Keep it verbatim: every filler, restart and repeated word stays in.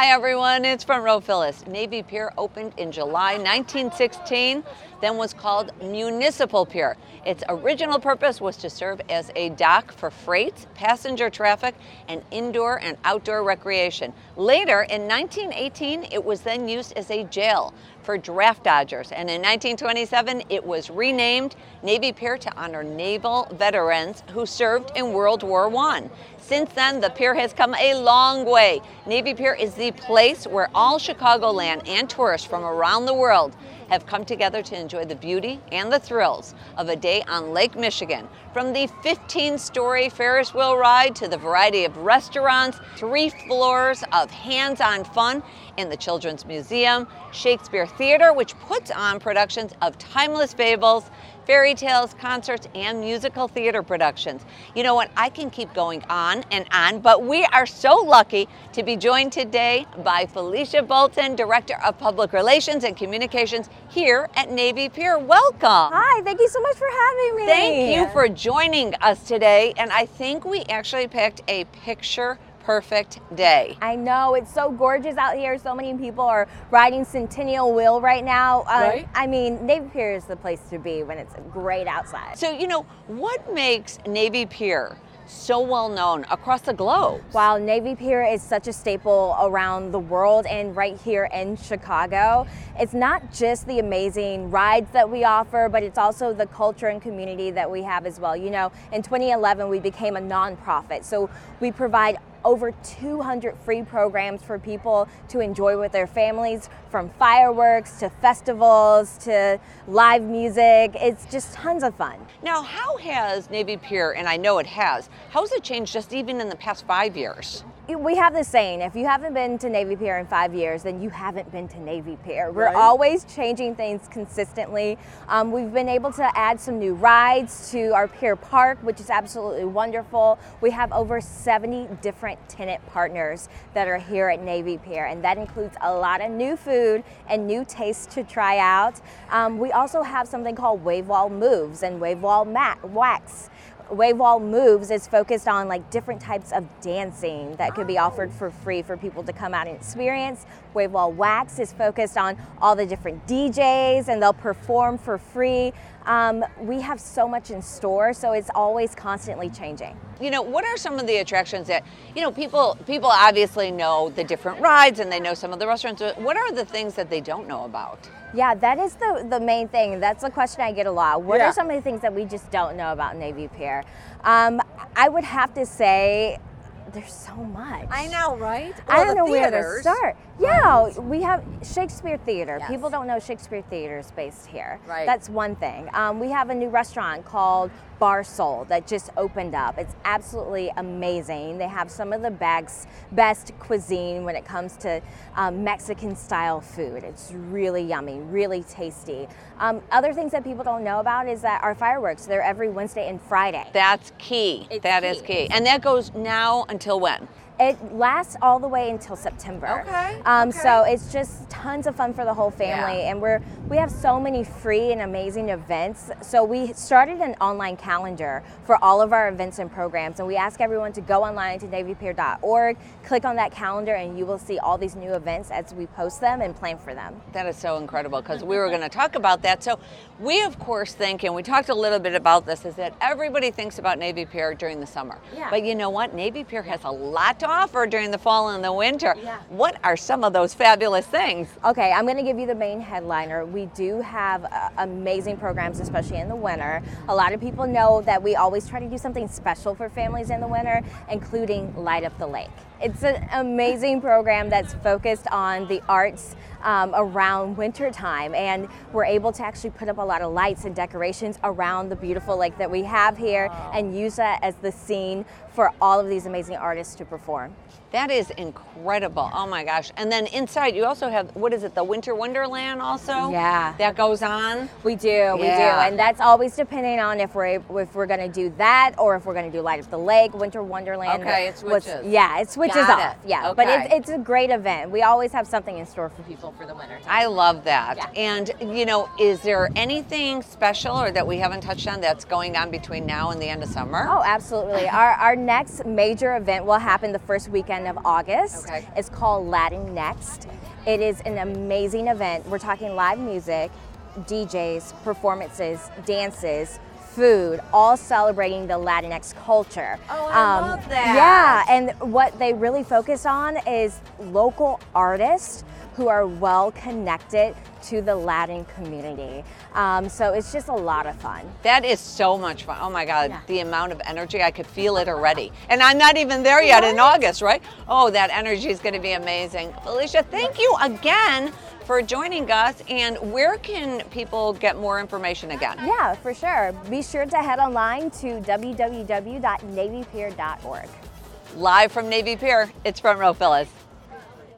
Hi everyone, it's Front Row Phyllis. Navy Pier opened in July nineteen sixteen, then was called Municipal Pier. Its original purpose was to serve as a dock for freights, passenger traffic, and indoor and outdoor recreation. Later, in nineteen eighteen, it was then used as a jail for draft dodgers, and in nineteen twenty-seven, it was renamed Navy Pier to honor naval veterans who served in World War One. Since then, the pier has come a long way. Navy Pier is the place where all Chicagoland and tourists from around the world have come together to enjoy the beauty and the thrills of a day on Lake Michigan. From the fifteen-story Ferris wheel ride to the variety of restaurants, three floors of hands-on fun in the Children's Museum, Shakespeare Theater, which puts on productions of timeless fables, fairy tales, concerts, and musical theater productions. You know what, I can keep going on and on, but we are so lucky to be joined today by Felicia Bolton, Director of Public Relations and Communications here at Navy Pier. Welcome. Hi, thank you so much for having me. Thank you for joining us today, and I think we actually picked a picture perfect day. I know, it's so gorgeous out here. So many people are riding Centennial Wheel right now. Um, right? I mean, Navy Pier is the place to be when it's great outside. So, you know, what makes Navy Pier so well known across the globe? Wow, Navy Pier is such a staple around the world and right here in Chicago. It's not just the amazing rides that we offer, but it's also the culture and community that we have as well. You know, in twenty eleven, we became a nonprofit, so we provide over two hundred free programs for people to enjoy with their families, from fireworks to festivals to live music. It's just tons of fun. Now, how has Navy Pier, and I know it has, how has it changed just even in the past five years? We have this saying, if you haven't been to Navy Pier in five years, then you haven't been to Navy Pier. We're right. always changing things consistently. Um, we've been able to add some new rides to our Pier Park, which is absolutely wonderful. We have over seventy different tenant partners that are here at Navy Pier, and that includes a lot of new food and new tastes to try out. Um, we also have something called Wave Wall Moves and Wave Wall Wax. Wave Wall Moves is focused on like different types of dancing that could be offered for free for people to come out and experience. Wave Wall Wax is focused on all the different D Js, and they'll perform for free. Um, we have so much in store, so it's always constantly changing. You know, what are some of the attractions that, you know, people people obviously know the different rides and they know some of the restaurants. What are the things that they don't know about? Yeah, that is the, the main thing. That's a question I get a lot. What yeah. are some of the things that we just don't know about Navy Pier? Um, I would have to say there's so much. I know, right? Well, I don't know theaters. where to start. Yeah, right. We have Shakespeare Theater. Yes. People don't know Shakespeare Theater is based here. Right. That's one thing. Um, we have a new restaurant called Bar Sol that just opened up. It's absolutely amazing. They have some of the best cuisine when it comes to um, Mexican style food. It's really yummy, really tasty. Um, other things that people don't know about is that our fireworks, they're every Wednesday and Friday. That's key. It's that key. is key. And that goes now until when? It lasts all the way until September. Okay. Um, okay. So it's just tons of fun for the whole family, yeah. and we're we have so many free and amazing events. So we started an online calendar for all of our events and programs, and we ask everyone to go online to navy pier dot org, click on that calendar, and you will see all these new events as we post them and plan for them. That is so incredible, because we were going to talk about that. So we of course think, and we talked a little bit about this, is that everybody thinks about Navy Pier during the summer. Yeah. But you know what? Navy Pier has a lot to offer during the fall and the winter. Yeah. What are some of those fabulous things? Okay, I'm going to give you the main headliner. We do have uh, amazing programs, especially in the winter. A lot of people know that we always try to do something special for families in the winter, including Light Up the Lake. It's an amazing program that's focused on the arts um, around wintertime, and we're able to actually put up a lot of lights and decorations around the beautiful lake that we have here, wow. and use that as the scene for all of these amazing artists to perform. That is incredible. Oh my gosh. And then inside you also have, what is it, the Winter Wonderland also? Yeah. That goes on? We do, yeah. we do. And that's always depending on if we're if we're going to do that or if we're going to do Light Up the Lake, Winter Wonderland. Okay, it switches. Yeah, it switches. which Got is off. It. Yeah, okay. But it's, it's a great event. We always have something in store for people for the winter time. I love that. Yeah. And, you know, is there anything special or that we haven't touched on that's going on between now and the end of summer? Oh, absolutely. our, our next major event will happen the first weekend of August. Okay. It's called Latin Next. It is an amazing event. We're talking live music, D Js, performances, dances, food, all celebrating the Latinx culture. Oh, I um, love that. Yeah, and what they really focus on is local artists who are well connected to the Latin community. Um, so it's just a lot of fun. That is so much fun. Oh my God, yeah. The amount of energy, I could feel it already. And I'm not even there yet what? in August, right? Oh, that energy is gonna be amazing. Felicia, thank you again for joining us. And where can people get more information again? Yeah, for sure. Be sure to head online to w w w dot navy pier dot org. Live from Navy Pier, it's Front Row Phyllis.